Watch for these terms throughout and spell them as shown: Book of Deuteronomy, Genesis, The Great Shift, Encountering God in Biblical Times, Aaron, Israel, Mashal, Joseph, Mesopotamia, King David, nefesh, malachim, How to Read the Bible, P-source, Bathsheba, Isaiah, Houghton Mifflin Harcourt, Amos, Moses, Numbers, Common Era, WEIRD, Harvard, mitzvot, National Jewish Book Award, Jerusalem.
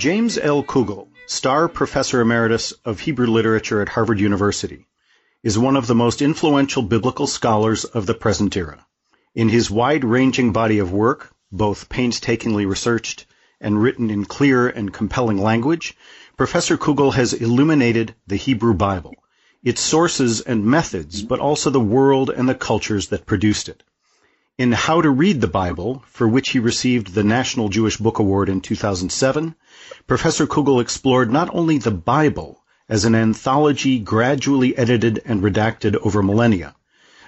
James L. Kugel, Star Professor Emeritus of Hebrew Literature at Harvard University, is one of the most influential biblical scholars of the present era. In his wide-ranging body of work, both painstakingly researched and written in clear and compelling language, Professor Kugel has illuminated the Hebrew Bible, its sources and methods, but also the world and the cultures that produced it. In How to Read the Bible, for which he received the National Jewish Book Award in 2007, Professor Kugel explored not only the Bible as an anthology gradually edited and redacted over millennia,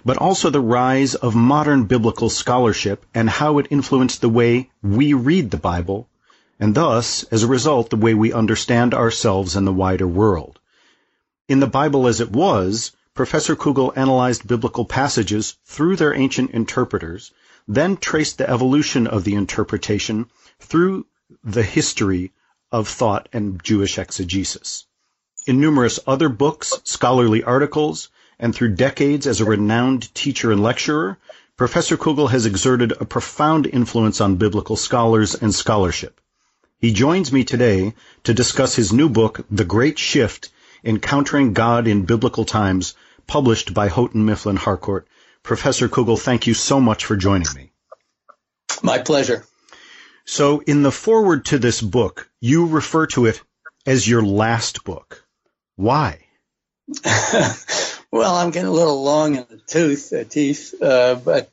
but also the rise of modern biblical scholarship and how it influenced the way we read the Bible, and thus, as a result, the way we understand ourselves and the wider world. In The Bible as It Was, Professor Kugel analyzed biblical passages through their ancient interpreters, then traced the evolution of the interpretation through the history of thought and Jewish exegesis. In numerous other books, scholarly articles, and through decades as a renowned teacher and lecturer, Professor Kugel has exerted a profound influence on biblical scholars and scholarship. He joins me today to discuss his new book, The Great Shift, Encountering God in Biblical Times, published by Houghton Mifflin Harcourt. Professor Kugel, thank you so much for joining me. My pleasure. So in the foreword to this book, you refer to it as your last book. Why? Well, I'm getting a little long in the teeth, but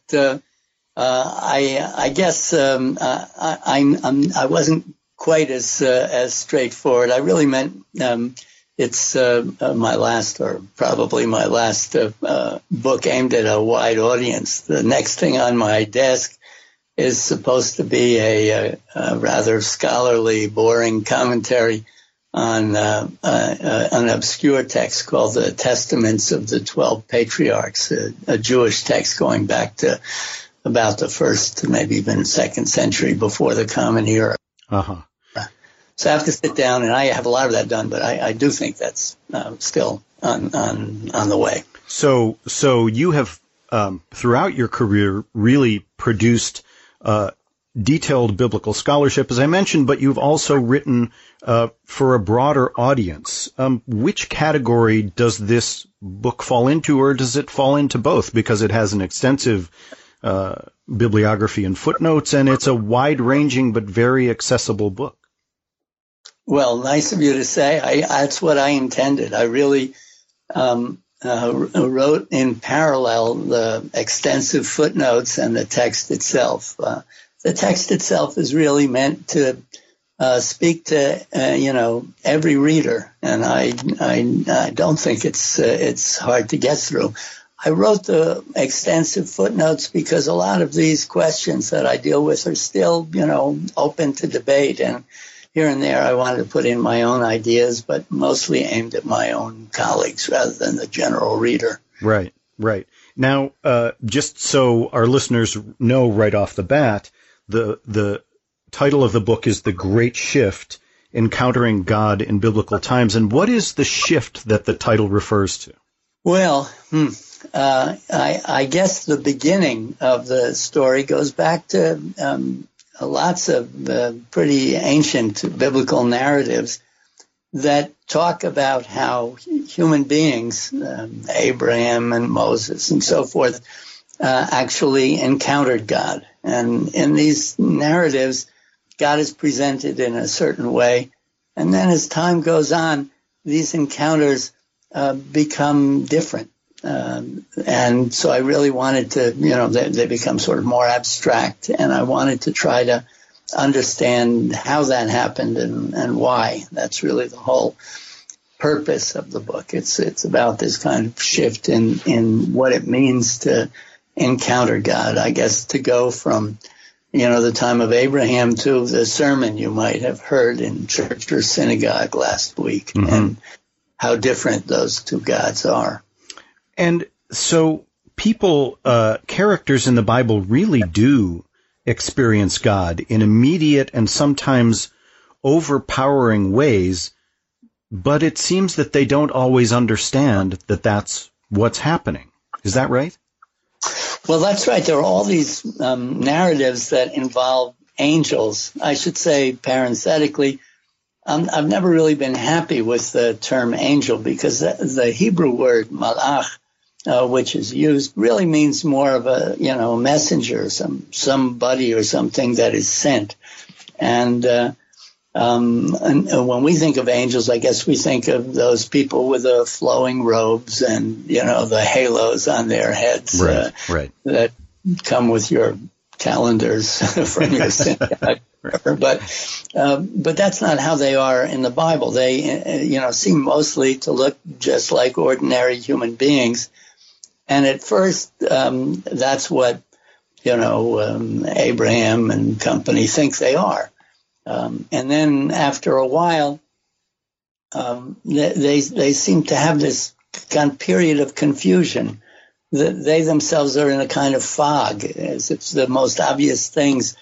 I guess I wasn't quite as straightforward. I really meant It's my last, or probably my last, book aimed at a wide audience. The next thing on my desk is supposed to be a rather scholarly, boring commentary on an obscure text called The Testaments of the 12 Patriarchs, a Jewish text going back to about the first, maybe even second century before the Common Era. Uh-huh. So I have to sit down, and I have a lot of that done, but I do think that's still on the way. So you have, throughout your career, really produced detailed biblical scholarship, as I mentioned, but you've also written for a broader audience. Which category does this book fall into, or does it fall into both? Because it has an extensive bibliography and footnotes, and it's a wide-ranging but very accessible book. Well, nice of you to say. That's what I intended. I really wrote in parallel the extensive footnotes and the text itself. The text itself is really meant to speak to every reader, and I don't think it's hard to get through. I wrote the extensive footnotes because a lot of these questions that I deal with are still open to debate, and here and there, I wanted to put in my own ideas, but mostly aimed at my own colleagues rather than the general reader. Right. Now, just so our listeners know right off the bat, the title of the book is The Great Shift, Encountering God in Biblical Times. And what is the shift that the title refers to? Well, I guess the beginning of the story goes back to lots of pretty ancient biblical narratives that talk about how human beings, Abraham and Moses and so forth, actually encountered God. And in these narratives, God is presented in a certain way. And then as time goes on, these encounters become different. And so I really wanted to, they become sort of more abstract, and I wanted to try to understand how that happened and why. That's really the whole purpose of the book. It's about this kind of shift in what it means to encounter God, I guess, to go from, the time of Abraham to the sermon you might have heard in church or synagogue last week, mm-hmm. and how different those two gods are. And so people, characters in the Bible really do experience God in immediate and sometimes overpowering ways, but it seems that they don't always understand that that's what's happening. Is that right? Well, that's right. There are all these narratives that involve angels. I should say, parenthetically, I've never really been happy with the term angel, because the Hebrew word malach, which is used, really means more of a, messenger, somebody or something that is sent. And when we think of angels, I guess we think of those people with the flowing robes and, the halos on their heads, right. that come with your calendars from your synagogue. Right. But that's not how they are in the Bible. They, seem mostly to look just like ordinary human beings. And at first, that's what, Abraham and company think they are. And then after a while, they seem to have this kind of period of confusion. They themselves are in a kind of fog, as if the most obvious things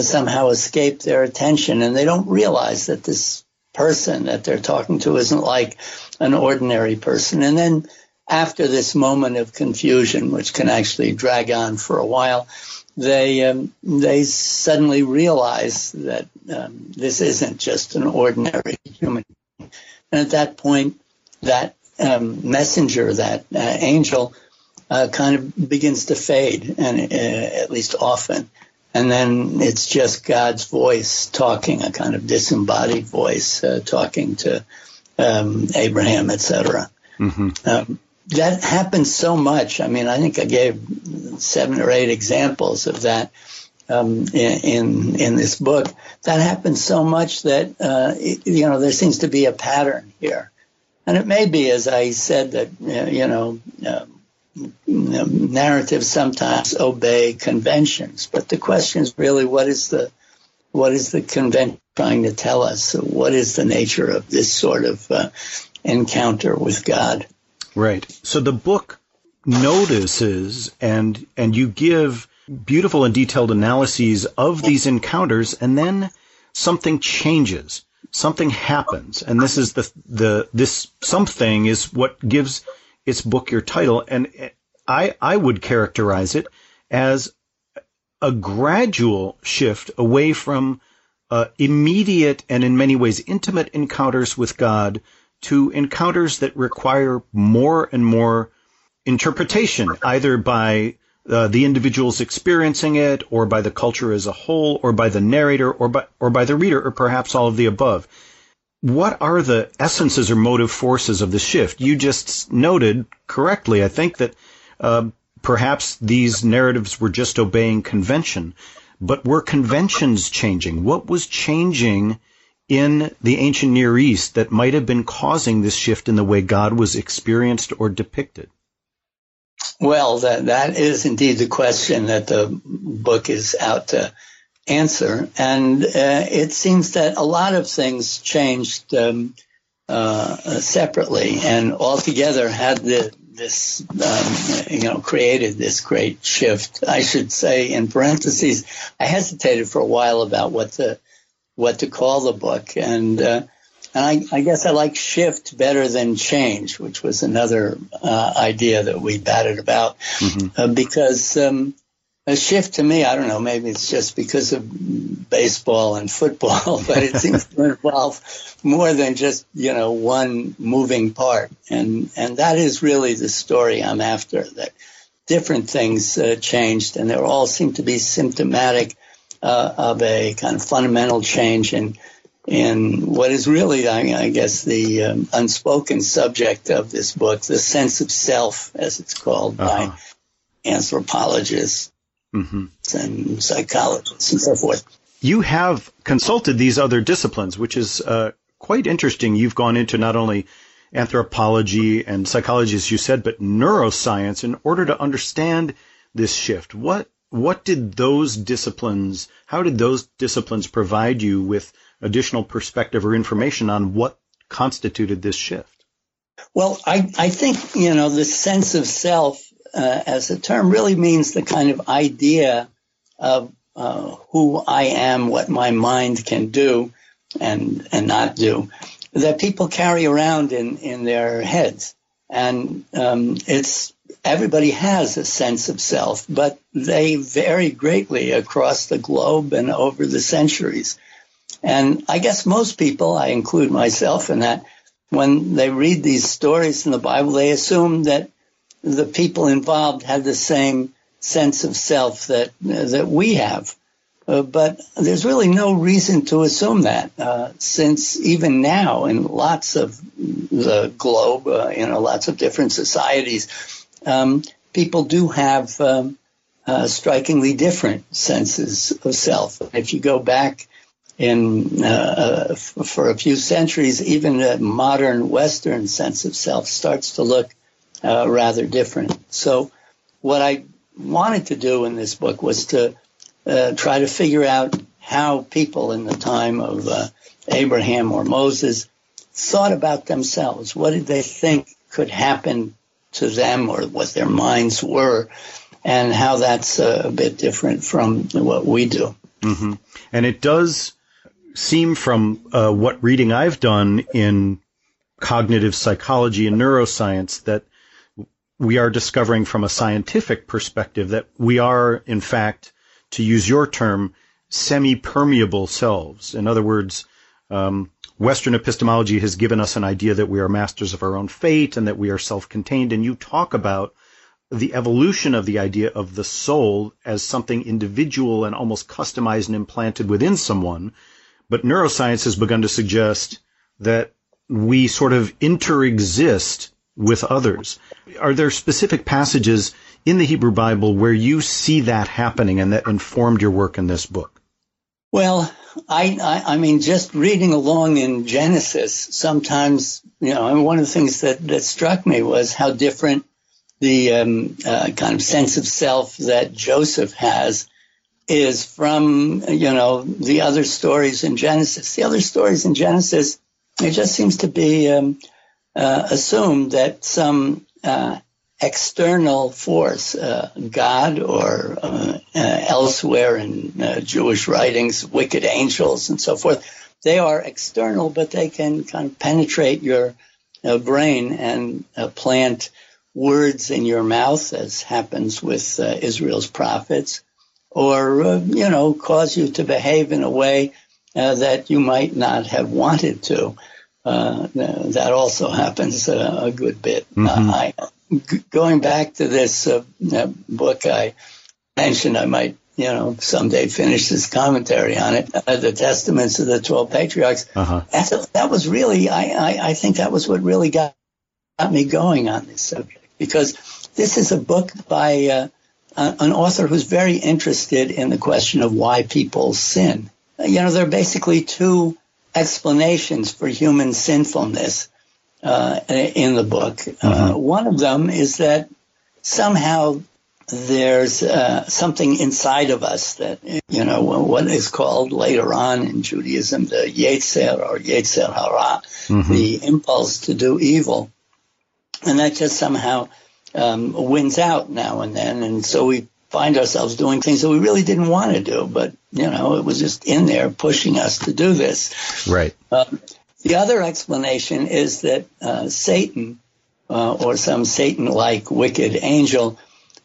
somehow escape their attention, and they don't realize that this person that they're talking to isn't like an ordinary person. And then after this moment of confusion, which can actually drag on for a while, they suddenly realize that this isn't just an ordinary human being. And at that point, that messenger, that angel, kind of begins to fade, and at least often. And then it's just God's voice talking, a kind of disembodied voice talking to Abraham, etc. Mm-hmm. That happens so much. I mean, I think I gave 7 or 8 examples of that in this book. That happens so much that, there seems to be a pattern here. And it may be, as I said, that, narratives sometimes obey conventions. But the question is really, what is the convention trying to tell us? So what is the nature of this sort of encounter with God? Right. So the book notices, and you give beautiful and detailed analyses of these encounters, and then something changes, something happens, and this is this something is what gives its book your title. And I would characterize it as a gradual shift away from immediate and in many ways intimate encounters with God to encounters that require more and more interpretation, either by the individuals experiencing it, or by the culture as a whole, or by the narrator, or by the reader, or perhaps all of the above. What are the essences or motive forces of the shift? You just noted correctly, I think, that perhaps these narratives were just obeying convention. But were conventions changing? What was changing in the ancient Near East that might have been causing this shift in the way God was experienced or depicted? Well, that is indeed the question that the book is out to answer. And it seems that a lot of things changed separately and altogether had created this great shift. I should say, in parentheses, I hesitated for a while about what to call the book, and I guess I like shift better than change, which was another idea that we batted about, mm-hmm. Because a shift to me, I don't know, maybe it's just because of baseball and football, but it seems to involve more than just one moving part, and that is really the story I'm after. That different things changed, and they all seem to be symptomatic of a kind of fundamental change in what is really, I guess, the unspoken subject of this book, the sense of self, as it's called by anthropologists, mm-hmm. and psychologists and so forth. You have consulted these other disciplines, which is quite interesting. You've gone into not only anthropology and psychology, as you said, but neuroscience in order to understand this shift. How did those disciplines provide you with additional perspective or information on what constituted this shift? Well, I think, the sense of self as a term really means the kind of idea of who I am, what my mind can do and not do, that people carry around in their heads. And everybody has a sense of self, but they vary greatly across the globe and over the centuries. And I guess most people, I include myself in that, when they read these stories in the Bible, they assume that the people involved had the same sense of self that we have. But there's really no reason to assume that, since even now in lots of the globe, lots of different societies, people do have strikingly different senses of self. If you go back for a few centuries, even the modern Western sense of self starts to look rather different. So what I wanted to do in this book was to try to figure out how people in the time of Abraham or Moses thought about themselves. What did they think could happen to them, or what their minds were, and how that's a bit different from what we do. Mm-hmm. And it does seem from what reading I've done in cognitive psychology and neuroscience that we are discovering from a scientific perspective that we are, in fact, to use your term, semi-permeable selves. In other words, Western epistemology has given us an idea that we are masters of our own fate and that we are self-contained. And you talk about the evolution of the idea of the soul as something individual and almost customized and implanted within someone. But neuroscience has begun to suggest that we sort of interexist with others. Are there specific passages in the Hebrew Bible where you see that happening and that informed your work in this book? Well, I mean, just reading along in Genesis, sometimes, and one of the things that struck me was how different the kind of sense of self that Joseph has is from, the other stories in Genesis. The other stories in Genesis, it just seems to be assumed that some external force, God or elsewhere in Jewish writings, wicked angels and so forth, they are external, but they can kind of penetrate your brain and plant words in your mouth, as happens with Israel's prophets, or, cause you to behave in a way that you might not have wanted to. That also happens a good bit. Mm-hmm. Going back to this book I mentioned, I might, someday finish this commentary on it, The Testaments of the 12 Patriarchs. Uh-huh. That was really, I think that was what really got me going on this subject, because this is a book by an author who's very interested in the question of why people sin. There are basically two explanations for human sinfulness in the book. Mm-hmm. One of them is that somehow there's something inside of us that, what is called later on in Judaism the yetzer or yetzer hara, mm-hmm. the impulse to do evil. And that just somehow wins out now and then. And so we find ourselves doing things that we really didn't want to do. But, it was just in there pushing us to do this. Right. The other explanation is that Satan or some Satan-like wicked angel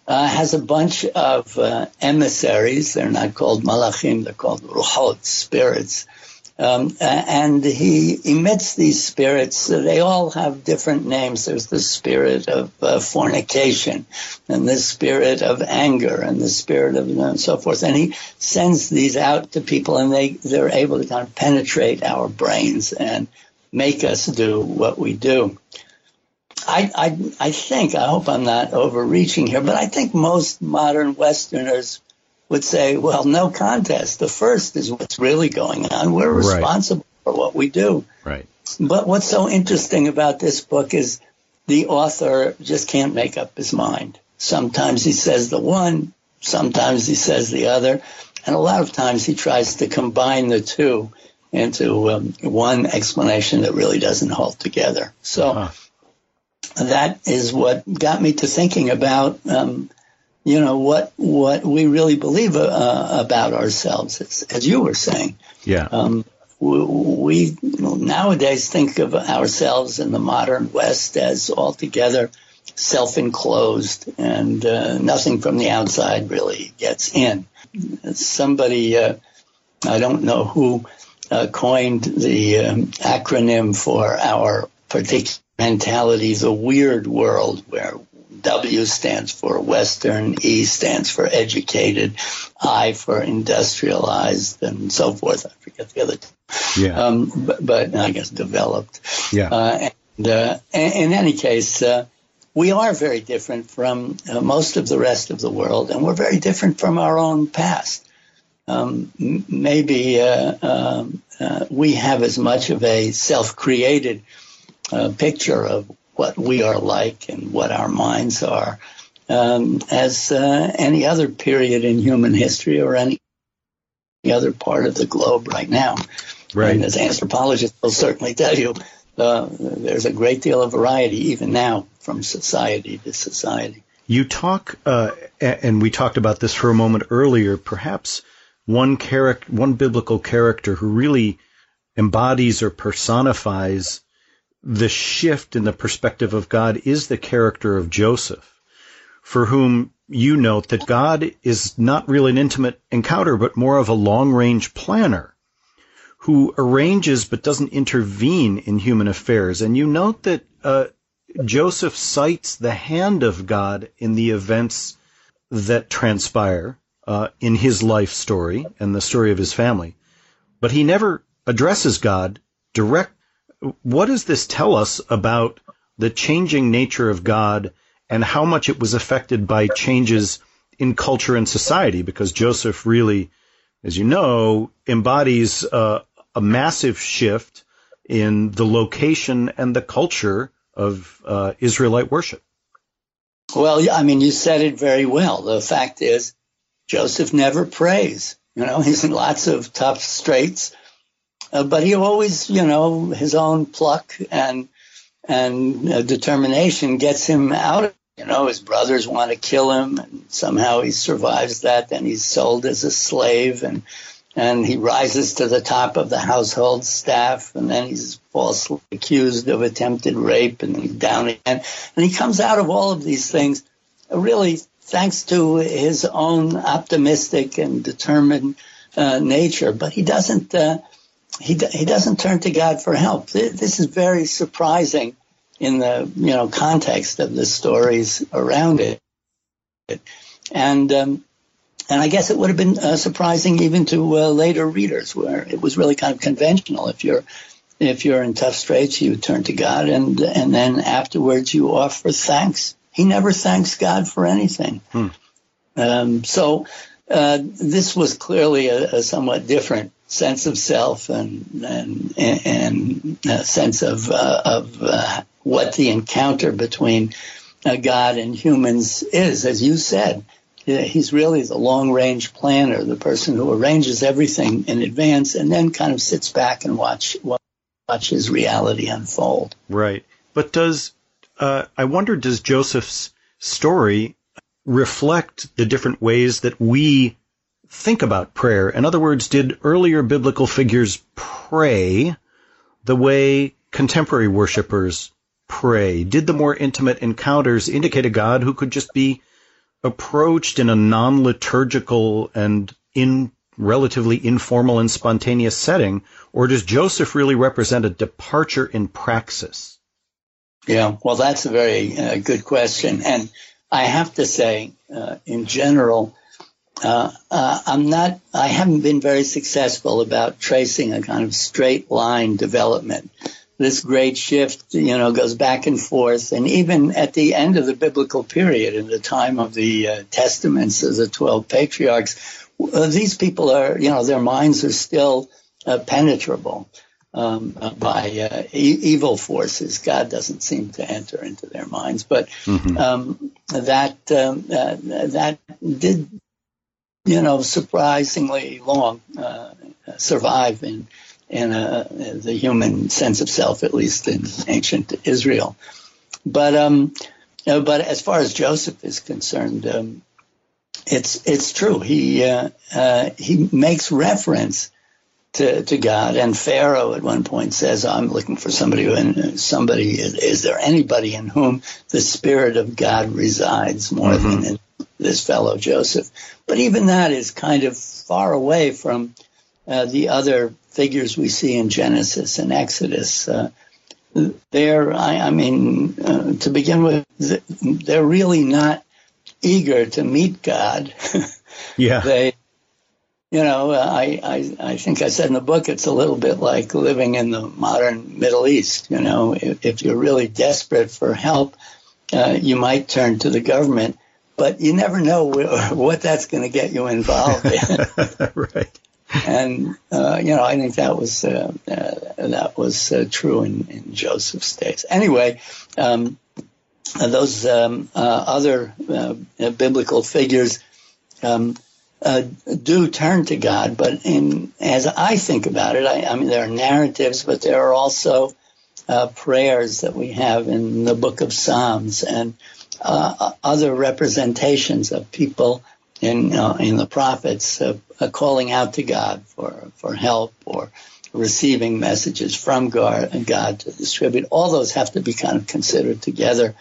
has a bunch of emissaries. They're not called malachim. They're called ruchot, spirits. And he emits these spirits. They all have different names. There's the spirit of fornication, and the spirit of anger, and the spirit of and so forth. And he sends these out to people, and they're able to kind of penetrate our brains and make us do what we do. I think, I hope I'm not overreaching here, but I think most modern Westerners would say, well, no contest. The first is what's really going on. We're responsible for what we do. Right. But what's so interesting about this book is the author just can't make up his mind. Sometimes he says the one, sometimes he says the other, and a lot of times he tries to combine the two into one explanation that really doesn't hold together. So that is what got me to thinking about what we really believe about ourselves, as you were saying. Yeah. We nowadays think of ourselves in the modern West as altogether self-enclosed, and nothing from the outside really gets in. Somebody, I don't know who, coined the acronym for our particular mentality, the WEIRD world, where W stands for Western, E stands for educated, I for industrialized, and so forth. I forget the other two. Yeah. But I guess developed. Yeah. In any case, we are very different from most of the rest of the world, and we're very different from our own past. Maybe we have as much of a self-created picture of what we are like and what our minds are as any other period in human history or any other part of the globe right now. Right. And as anthropologists will certainly tell you, there's a great deal of variety even now from society to society. You talk, and we talked about this for a moment earlier, perhaps one biblical character who really embodies or personifies the shift in the perspective of God is the character of Joseph, for whom you note that God is not really an intimate encounter, but more of a long-range planner who arranges but doesn't intervene in human affairs. And you note that Joseph cites the hand of God in the events that transpire in his life story and the story of his family, but he never addresses God directly. What does this tell us about the changing nature of God and how much it was affected by changes in culture and society? Because Joseph really, as you know, embodies a massive shift in the location and the culture of Israelite worship. Well, I mean, you said it very well. The fact is, Joseph never prays. You know, he's in lots of tough straits. But he always, you know, his own pluck and determination gets him out of it. You know, his brothers want to kill him, and somehow he survives that. Then he's sold as a slave, and he rises to the top of the household staff, and then he's falsely accused of attempted rape, and he's down again. And he comes out of all of these things, really, thanks to his own optimistic and determined nature. But he doesn't... He doesn't turn to God for help. This is very surprising in the context of the stories around it, and I guess it would have been surprising even to later readers, where it was really kind of conventional. If you're in tough straits, you turn to God, and then afterwards you offer thanks. He never thanks God for anything. So this was clearly a somewhat different sense of self and a sense of what the encounter between God and humans is. As you said, he's really the long-range planner, the person who arranges everything in advance and then kind of sits back and watches reality unfold. Right. But does Joseph's story reflect the different ways that we think about prayer? In other words, did earlier biblical figures pray the way contemporary worshipers pray? Did the more intimate encounters indicate a God who could just be approached in a non-liturgical and in relatively informal and spontaneous setting? Or does Joseph really represent a departure in praxis? Yeah, well, that's a very good question. And I have to say, in general, I haven't been very successful about tracing a kind of straight line development. This great shift, goes back and forth. And even at the end of the biblical period, in the time of the Testaments of the 12 Patriarchs, these people are, their minds are still penetrable by evil forces. God doesn't seem to enter into their minds. But that did... surprisingly long survive in the human sense of self, at least in ancient Israel. But as far as Joseph is concerned, it's true. He makes reference to God, and Pharaoh at one point says, "I'm looking for somebody. Is there anybody in whom the Spirit of God resides more than in this fellow Joseph?" But even that is kind of far away from the other figures we see in Genesis and Exodus. To begin with, they're really not eager to meet God. Yeah. I think I said in the book, it's a little bit like living in the modern Middle East. You know, if you're really desperate for help, you might turn to the government, but you never know what that's going to get you involved in. Right. And, I think that was true in Joseph's days. Anyway, those other biblical figures do turn to God. But as I think about it, there are narratives, but there are also prayers that we have in the Book of Psalms and other representations of people in the prophets calling out to God for help or receiving messages from God to distribute. All those have to be kind of considered together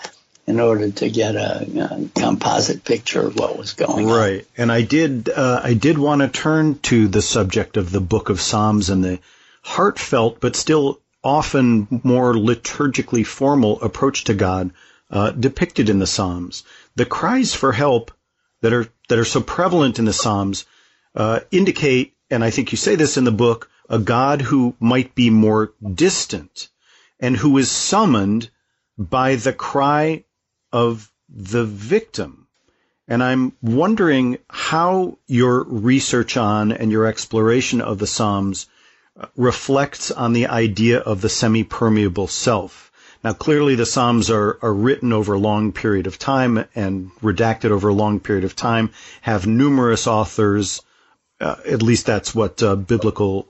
in order to get a composite picture of what was going on. Right. And I did want to turn to the subject of the Book of Psalms and the heartfelt but still often more liturgically formal approach to God depicted in the Psalms. The cries for help that are so prevalent in the Psalms indicate, and I think you say this in the book, a God who might be more distant and who is summoned by the cry of the victim. And I'm wondering how your research on and your exploration of the Psalms reflects on the idea of the semi-permeable self. Now, clearly the Psalms are written over a long period of time and redacted over a long period of time, have numerous authors. At least that's what biblical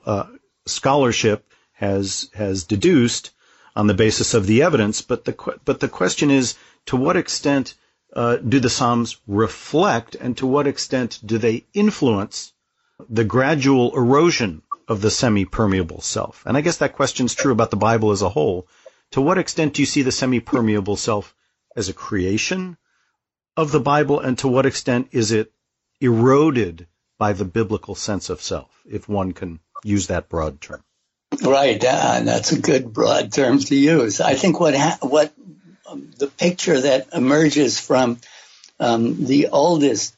scholarship has deduced on the basis of the evidence. But the question is, to what extent do the Psalms reflect, and to what extent do they influence the gradual erosion of the semi-permeable self? And I guess that question's true about the Bible as a whole. To what extent do you see the semi-permeable self as a creation of the Bible, and to what extent is it eroded by the biblical sense of self, if one can use that broad term? Right. That's a good broad term to use. I think what the picture that emerges from the oldest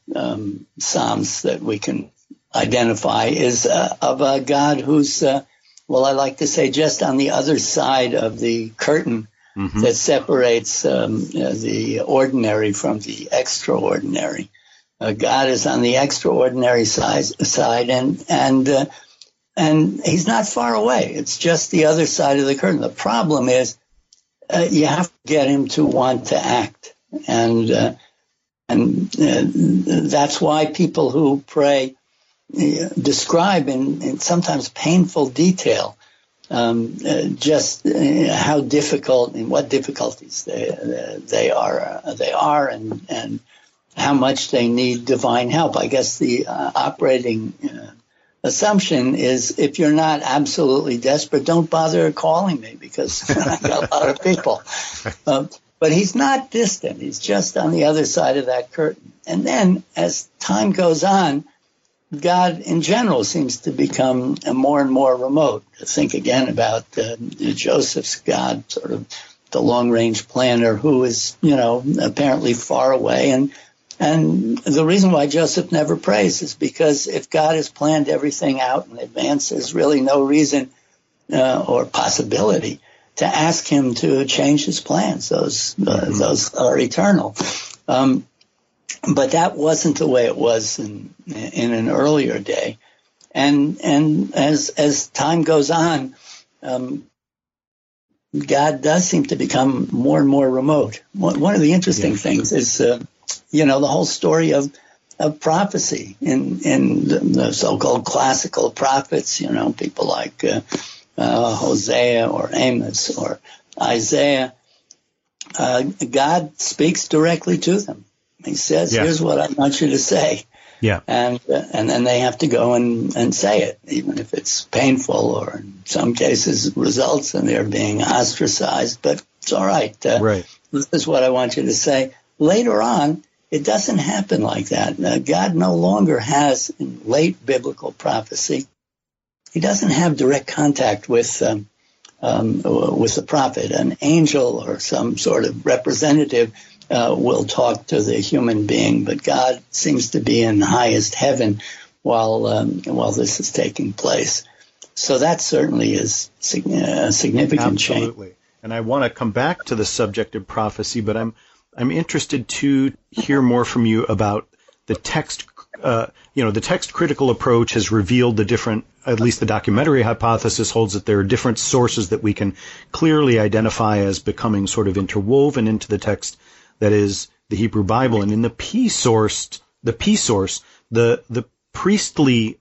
Psalms that we can identify is of a God who's... I like to say just on the other side of the curtain that separates the ordinary from the extraordinary. God is on the extraordinary side, and he's not far away. It's just the other side of the curtain. The problem is you have to get him to want to act, and that's why people who pray describe in sometimes painful detail how difficult and what difficulties they are and how much they need divine help. I guess the operating assumption is, if you're not absolutely desperate, don't bother calling me, because I've got a lot of people. But he's not distant. He's just on the other side of that curtain. And then as time goes on, God in general seems to become more and more remote. Think again about Joseph's God, sort of the long-range planner who is, apparently far away. And the reason why Joseph never prays is because if God has planned everything out in advance, there's really no reason or possibility to ask him to change his plans. Those are eternal. But that wasn't the way it was in an earlier day, and as time goes on, God does seem to become more and more remote. One of the interesting things is, the whole story of prophecy in the so-called classical prophets. People like Hosea or Amos or Isaiah. God speaks directly to them. He says, here's what I want you to say. Yeah. And then they have to go and say it, even if it's painful or in some cases results in their being ostracized. But it's all right. This is what I want you to say. Later on, it doesn't happen like that. God no longer has, in late biblical prophecy, he doesn't have direct contact with the prophet. An angel or some sort of representative will talk to the human being, but God seems to be in the highest heaven while this is taking place. So that certainly is a significant change. Absolutely. And I want to come back to the subject of prophecy, but I'm interested to hear more from you about the text. The text critical approach has revealed the different, at least the documentary hypothesis holds that there are different sources that we can clearly identify as becoming sort of interwoven into the text, that is the Hebrew Bible. And in the P-source, the priestly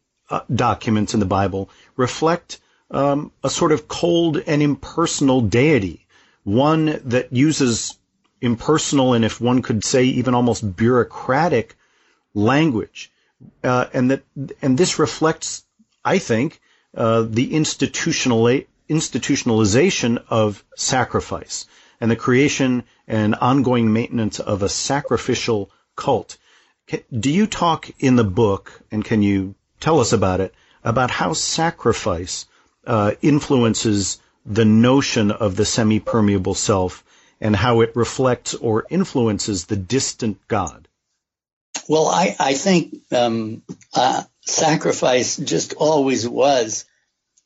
documents in the Bible reflect a sort of cold and impersonal deity, one that uses impersonal and, if one could say, even almost bureaucratic language, and this reflects, I think, the institutionalization of sacrifice and the creation and ongoing maintenance of a sacrificial cult. Do you talk in the book, and can you tell us about it, about how sacrifice influences the notion of the semi-permeable self and how it reflects or influences the distant God? Well, I think sacrifice just always was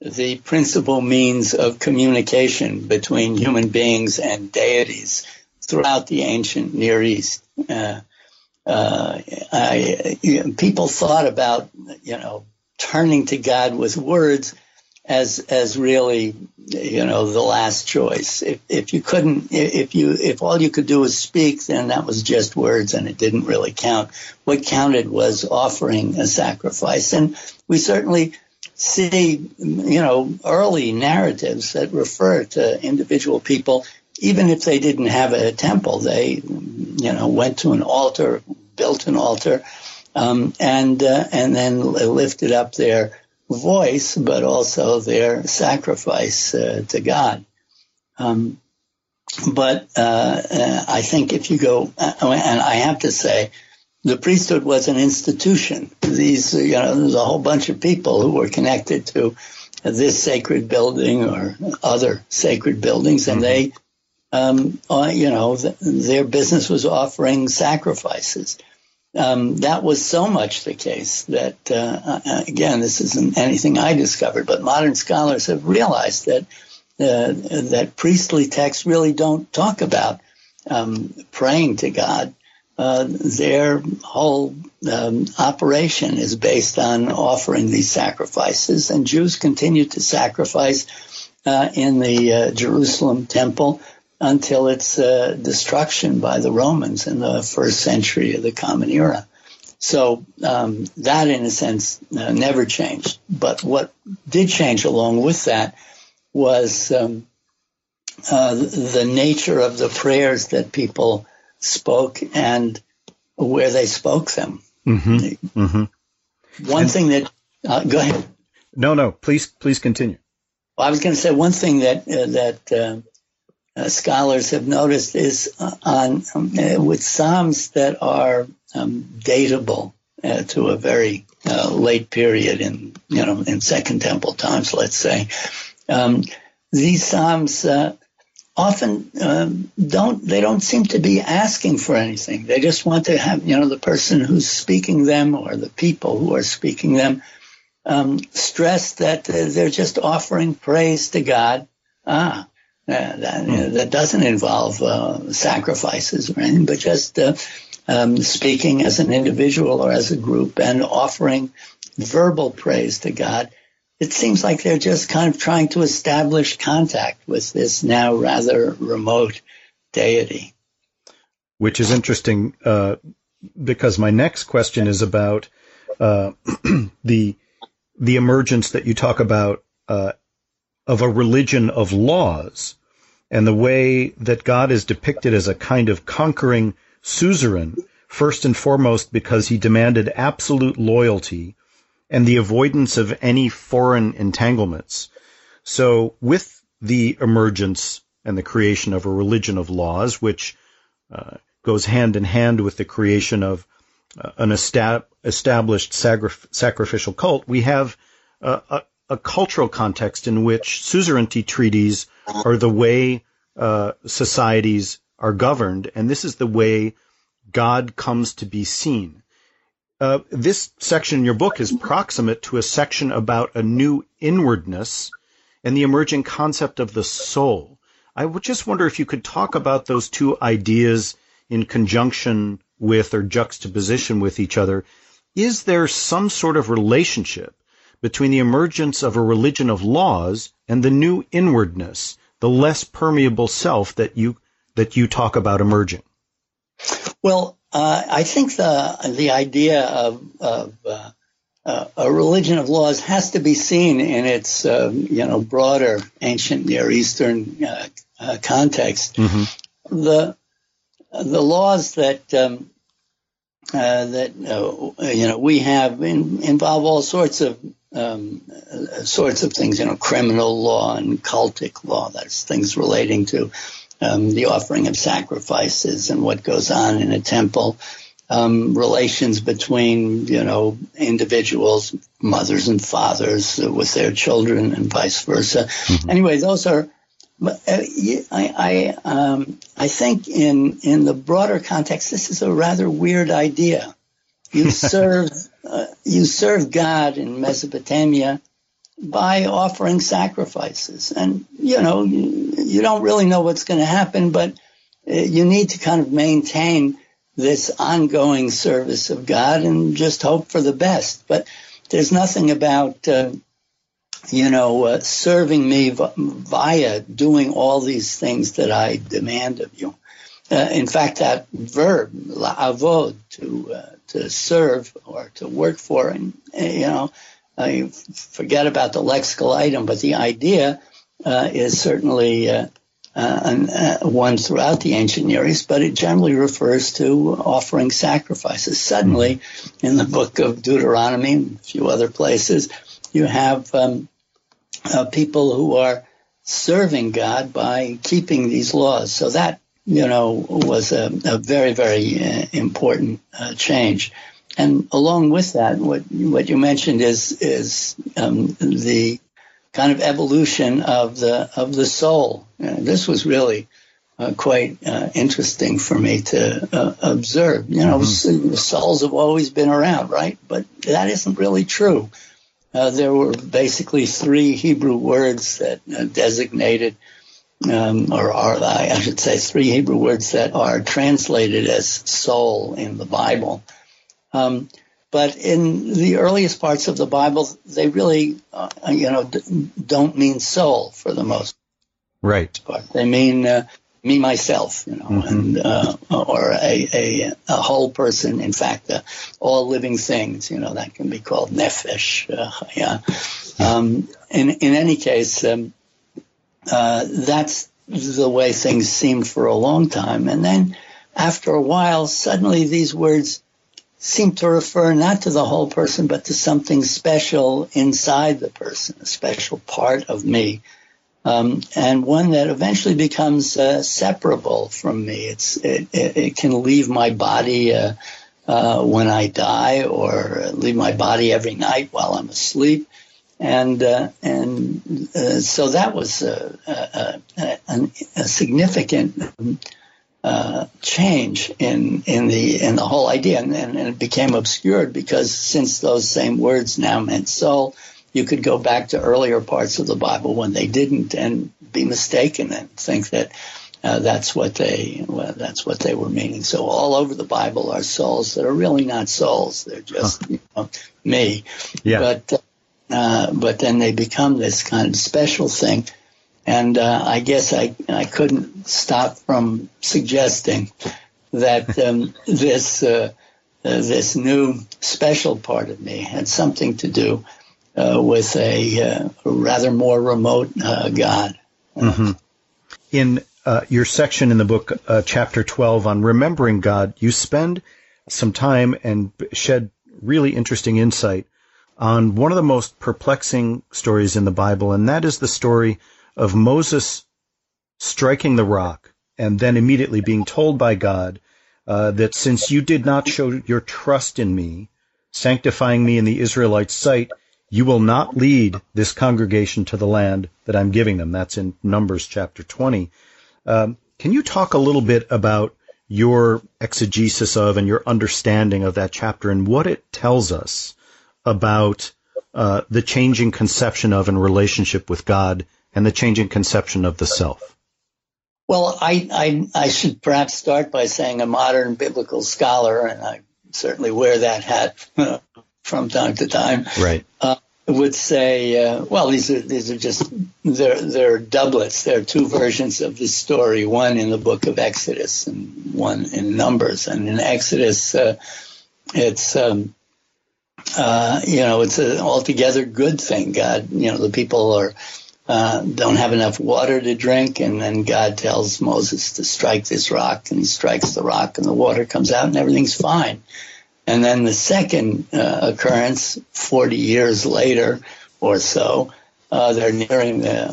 the principal means of communication between human beings and deities throughout the ancient Near East. People thought about, turning to God with words as really, the last choice. If all you could do was speak, then that was just words and it didn't really count. What counted was offering a sacrifice. And we certainly see, early narratives that refer to individual people, even if they didn't have a temple, they, went to an altar, built an altar, and then lifted up their voice, but also their sacrifice to God. But I think if you go, and I have to say, the priesthood was an institution. These, there's a whole bunch of people who were connected to this sacred building or other sacred buildings, and they, their business was offering sacrifices. That was so much the case that, again, this isn't anything I discovered, but modern scholars have realized that that priestly texts really don't talk about praying to God. Their whole operation is based on offering these sacrifices, and Jews continued to sacrifice in the Jerusalem temple until its destruction by the Romans in the first century of the Common Era. So that, in a sense, never changed. But what did change along with that was the nature of the prayers that people spoke and where they spoke them. Mm-hmm. Mm-hmm. Go ahead. No, please continue. Well, I was going to say one thing that scholars have noticed is with Psalms that are datable to a very late period in Second Temple times, let's say. These Psalms often don't seem to be asking for anything. They just want to have, the person who's speaking them or the people who are speaking them stress that they're just offering praise to God. That doesn't involve sacrifices or anything, but just speaking as an individual or as a group and offering verbal praise to God. It seems like they're just kind of trying to establish contact with this now rather remote deity. Which is interesting because my next question is about the emergence that you talk about of a religion of laws and the way that God is depicted as a kind of conquering suzerain, first and foremost because he demanded absolute loyalty and the avoidance of any foreign entanglements. So with the emergence and the creation of a religion of laws, which goes hand in hand with the creation of an established sacrificial cult, we have a cultural context in which suzerainty treaties are the way societies are governed, and this is the way God comes to be seen. This section in your book is proximate to a section about a new inwardness and the emerging concept of the soul. I would just wonder if you could talk about those two ideas in conjunction with or juxtaposition with each other. Is there some sort of relationship between the emergence of a religion of laws and the new inwardness, the less permeable self that you talk about emerging? Well, I think the idea of a religion of laws has to be seen in its broader ancient Near Eastern context. Mm-hmm. The laws that we have involve all sorts of things, criminal law and cultic law. That's things relating to the offering of sacrifices and what goes on in a temple, relations between, individuals, mothers and fathers with their children and vice versa. Mm-hmm. Anyway, those are, I think in the broader context, this is a rather weird idea. You serve God in Mesopotamia by offering sacrifices. And, you don't really know what's going to happen, but you need to kind of maintain this ongoing service of God and just hope for the best. But there's nothing about, serving me via doing all these things that I demand of you. In fact, that verb, la'avod, to serve or to work for, and, I forget about the lexical item, but the idea is certainly one throughout the ancient Near East, but it generally refers to offering sacrifices. Suddenly, in the Book of Deuteronomy and a few other places, you have people who are serving God by keeping these laws. So that, was a very, very important change. And along with that, what you mentioned is the kind of evolution of the soul. This was really quite interesting for me to observe. Mm-hmm. Souls have always been around, right? But that isn't really true. There were basically three Hebrew words that designated, three Hebrew words that are translated as soul in the Bible. But in the earliest parts of the Bible, they really, don't mean soul for the most part. They mean me, myself, mm-hmm. and or a whole person. In fact, all living things, that can be called nefesh. In any case, that's the way things seemed for a long time, and then after a while, suddenly these words seem to refer not to the whole person, but to something special inside the person, a special part of me, and one that eventually becomes separable from me. It can leave my body when I die, or leave my body every night while I'm asleep, and so that was a significant change in the whole idea, and it became obscured because since those same words now meant soul, you could go back to earlier parts of the Bible when they didn't and be mistaken and think that that's what they were meaning. So all over the Bible are souls that are really not souls; they're just me. Yeah. But then they become this kind of special thing. And I guess I couldn't stop from suggesting that this new special part of me had something to do with a rather more remote God. Mm-hmm. In your section in the book, chapter 12 on remembering God, you spend some time and shed really interesting insight on one of the most perplexing stories in the Bible, and that is the story of Moses striking the rock and then immediately being told by God that since you did not show your trust in me, sanctifying me in the Israelites' sight, You will not lead this congregation to the land that I'm giving them. That's in Numbers chapter 20. Can you talk a little bit about your exegesis of and your understanding of that chapter and what it tells us about the changing conception of and relationship with God and the changing conception of the self? Well, I should perhaps start by saying a modern biblical scholar, and I certainly wear that hat from time to time, right, would say, well, these are just, they're doublets. There are two versions of this story, one in the book of Exodus and one in Numbers. And in Exodus, it's an altogether good thing. God, the people are don't have enough water to drink, and then God tells Moses to strike this rock, and he strikes the rock, and the water comes out, and everything's fine. And then the second occurrence, 40 years later or so, they're nearing their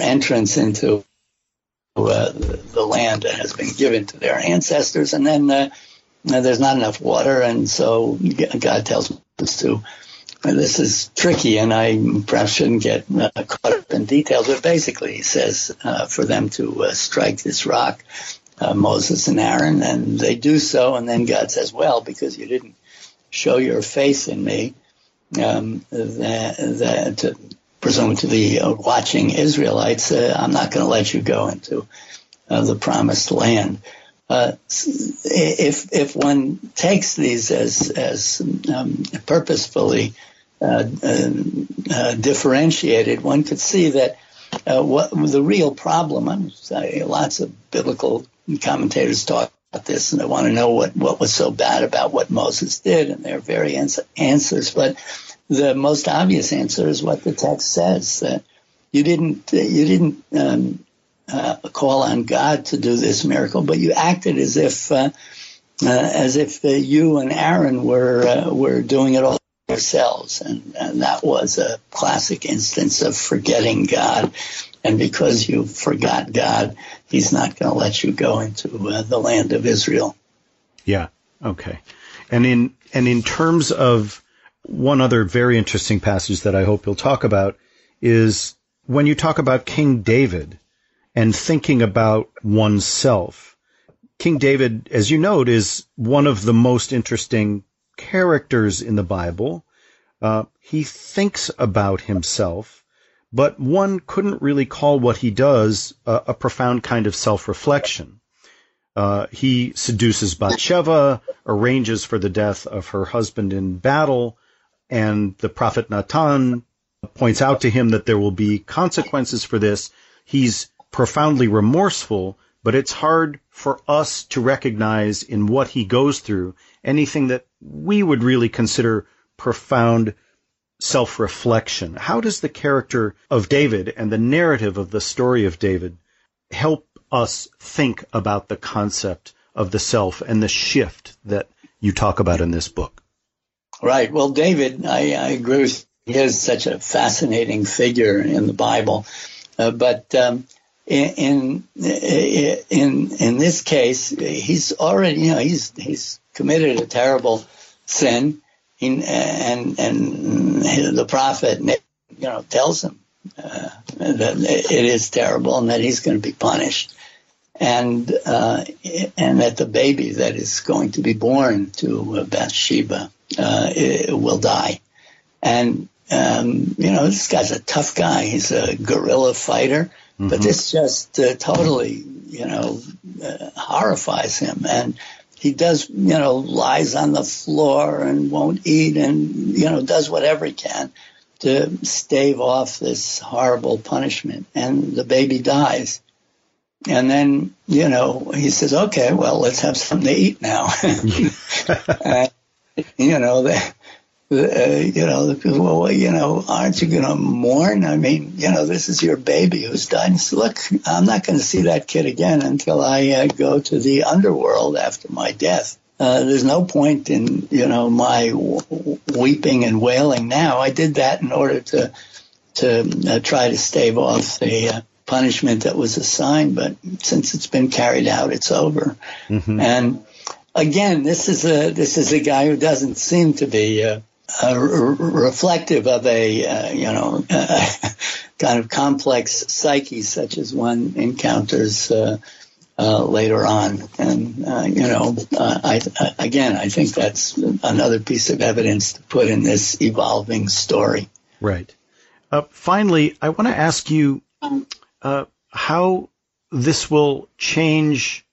entrance into the land that has been given to their ancestors, and then there's not enough water, and so God tells Moses to. This is tricky, and I perhaps shouldn't get caught up in details, but basically he says for them to strike this rock, Moses and Aaron, and they do so, and then God says, well, because you didn't show your face in me, that presumed to the watching Israelites, I'm not going to let you go into the promised land. If one takes these as purposefully differentiated, one could see that what the real problem. Lots of biblical commentators talk about this, and they want to know what was so bad about what Moses did, and there are various answers. But the most obvious answer is what the text says, that you didn't call on God to do this miracle, but you acted as if you and Aaron were doing it all yourselves, and that was a classic instance of forgetting God. And because you forgot God, He's not going to let you go into the land of Israel. Yeah. Okay. And in terms of one other very interesting passage that I hope you'll talk about is when you talk about King David and thinking about oneself. King David, as you note, is one of the most interesting characters in the Bible. He thinks about himself, but one couldn't really call what he does a profound kind of self-reflection. He seduces Bathsheba, arranges for the death of her husband in battle, and the prophet Nathan points out to him that there will be consequences for this. He's profoundly remorseful, but it's hard for us to recognize in what he goes through anything that we would really consider profound self-reflection. How does the character of David and the narrative of the story of David help us think about the concept of the self and the shift that you talk about in this book? Right. Well, David, I agree with you. He is such a fascinating figure in the Bible. In this case, he's already he's committed a terrible sin, and the prophet tells him that it is terrible and that he's going to be punished, and that the baby that is going to be born to Bathsheba will die, and this guy's a tough guy. He's a guerrilla fighter. Mm-hmm. But this just totally, horrifies him. And he does, lies on the floor and won't eat and, does whatever he can to stave off this horrible punishment. And the baby dies. And then, he says, okay, well, let's have something to eat now. And, the people, well, aren't you going to mourn? I mean, this is your baby who's died. And so, look, I'm not going to see that kid again until I go to the underworld after my death. There's no point in, my weeping and wailing now. I did that in order to try to stave off the punishment that was assigned. But since it's been carried out, it's over. Mm-hmm. And again, this is a guy who doesn't seem to be reflective of a, kind of complex psyche such as one encounters later on. And, I think that's another piece of evidence to put in this evolving story. Right. Finally, I want to ask you how this will change,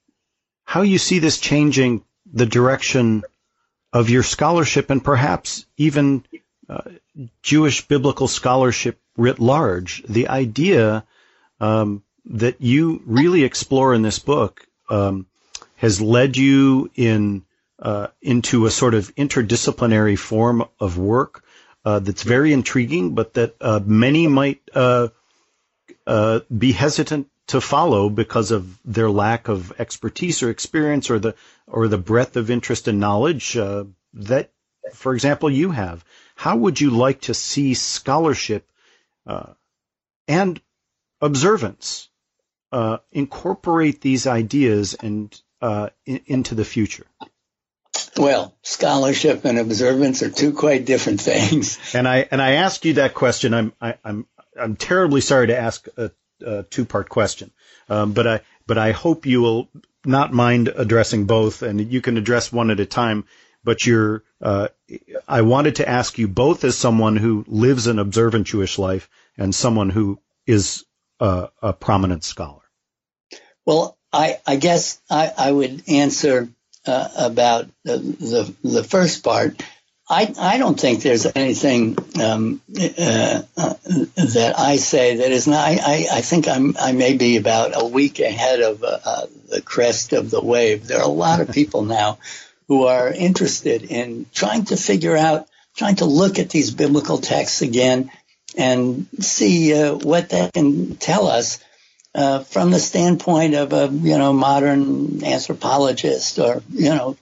how you see this changing the direction of your scholarship and perhaps even Jewish biblical scholarship writ large. The idea that you really explore in this book has led you in into a sort of interdisciplinary form of work that's very intriguing, but that many might be hesitant to follow because of their lack of expertise or experience, or the breadth of interest and knowledge that, for example, you have. How would you like to see scholarship and observance incorporate these ideas and into the future? Well, scholarship and observance are two quite different things. And I asked you that question. I'm terribly sorry to ask a two-part question, but I hope you will not mind addressing both, and you can address one at a time. But you're I wanted to ask you both as someone who lives an observant Jewish life and someone who is a prominent scholar. Well, I guess I would answer about the first part. I don't think there's anything that I say that is not. I think I may be about a week ahead of the crest of the wave. There are a lot of people now who are interested in trying to figure out, trying to look at these biblical texts again and see what that can tell us from the standpoint of a modern anthropologist or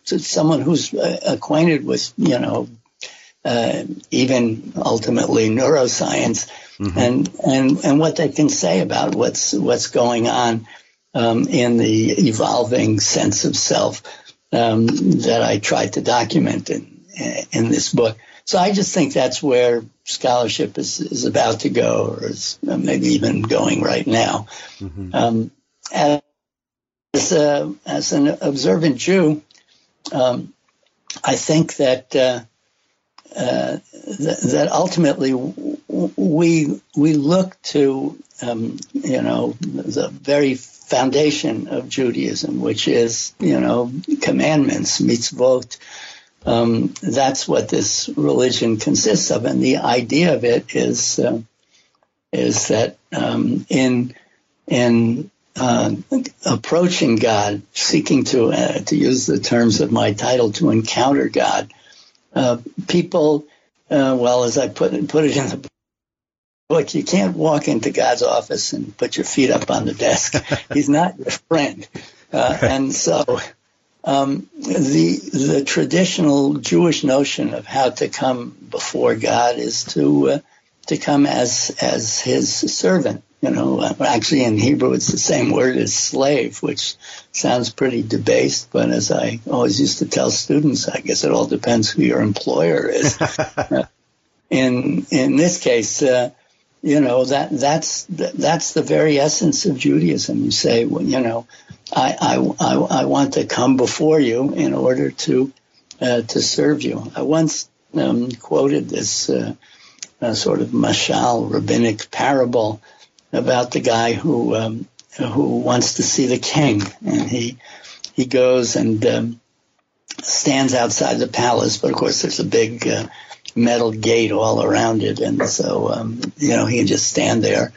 someone who's acquainted with even ultimately neuroscience, mm-hmm. and what they can say about what's going on in the evolving sense of self that I tried to document in this book. So I just think that's where scholarship is about to go, or is maybe even going right now. Mm-hmm. As an observant Jew, I think that that ultimately we look to the very foundation of Judaism, which is commandments, mitzvot. That's what this religion consists of, and the idea of it is that in approaching God, seeking to use the terms of my title, to encounter God, people, as I put it in the book, you can't walk into God's office and put your feet up on the desk. He's not your friend, and so. The traditional Jewish notion of how to come before God is to come as His servant. Actually in Hebrew it's the same word as slave, which sounds pretty debased. But as I always used to tell students, I guess it all depends who your employer is. In this case, that's the very essence of Judaism. You say, I want to come before you in order to serve you. I once quoted this sort of Mashal rabbinic parable about the guy who wants to see the king, and he goes and stands outside the palace. But of course, there's a big metal gate all around it, and so he can just stand there.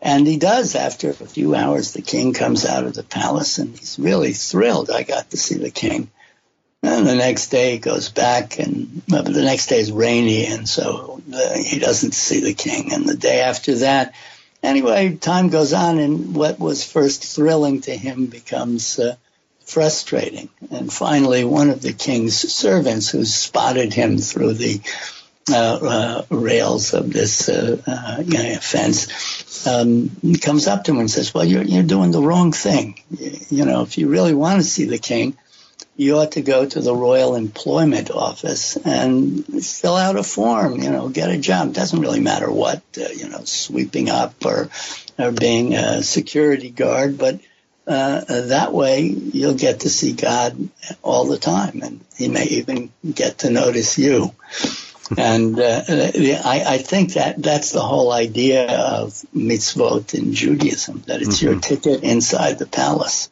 And he does. After a few hours, the king comes out of the palace, and he's really thrilled. I got to see the king. And the next day he goes back, and the next day is rainy, and so he doesn't see the king. And the day after that, anyway, time goes on, and what was first thrilling to him becomes frustrating. And finally, one of the king's servants, who spotted him through the rails of this fence, comes up to him and says, well, you're doing the wrong thing. If you really want to see the king, you ought to go to the Royal Employment Office and fill out a form, get a job. It doesn't really matter what, sweeping up or being a security guard, but that way you'll get to see God all the time, and he may even get to notice you. And I think that that's the whole idea of mitzvot in Judaism, that it's your ticket inside the palace.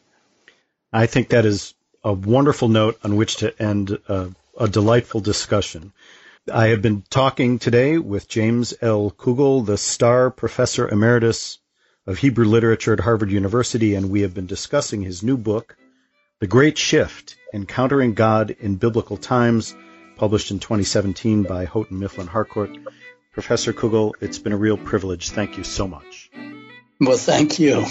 I think that is a wonderful note on which to end a delightful discussion. I have been talking today with James L. Kugel, the star professor emeritus of Hebrew literature at Harvard University, and we have been discussing his new book, The Great Shift, Encountering God in Biblical Times, published in 2017 by Houghton Mifflin Harcourt. Professor Kugel, it's been a real privilege. Thank you so much. Well, thank you.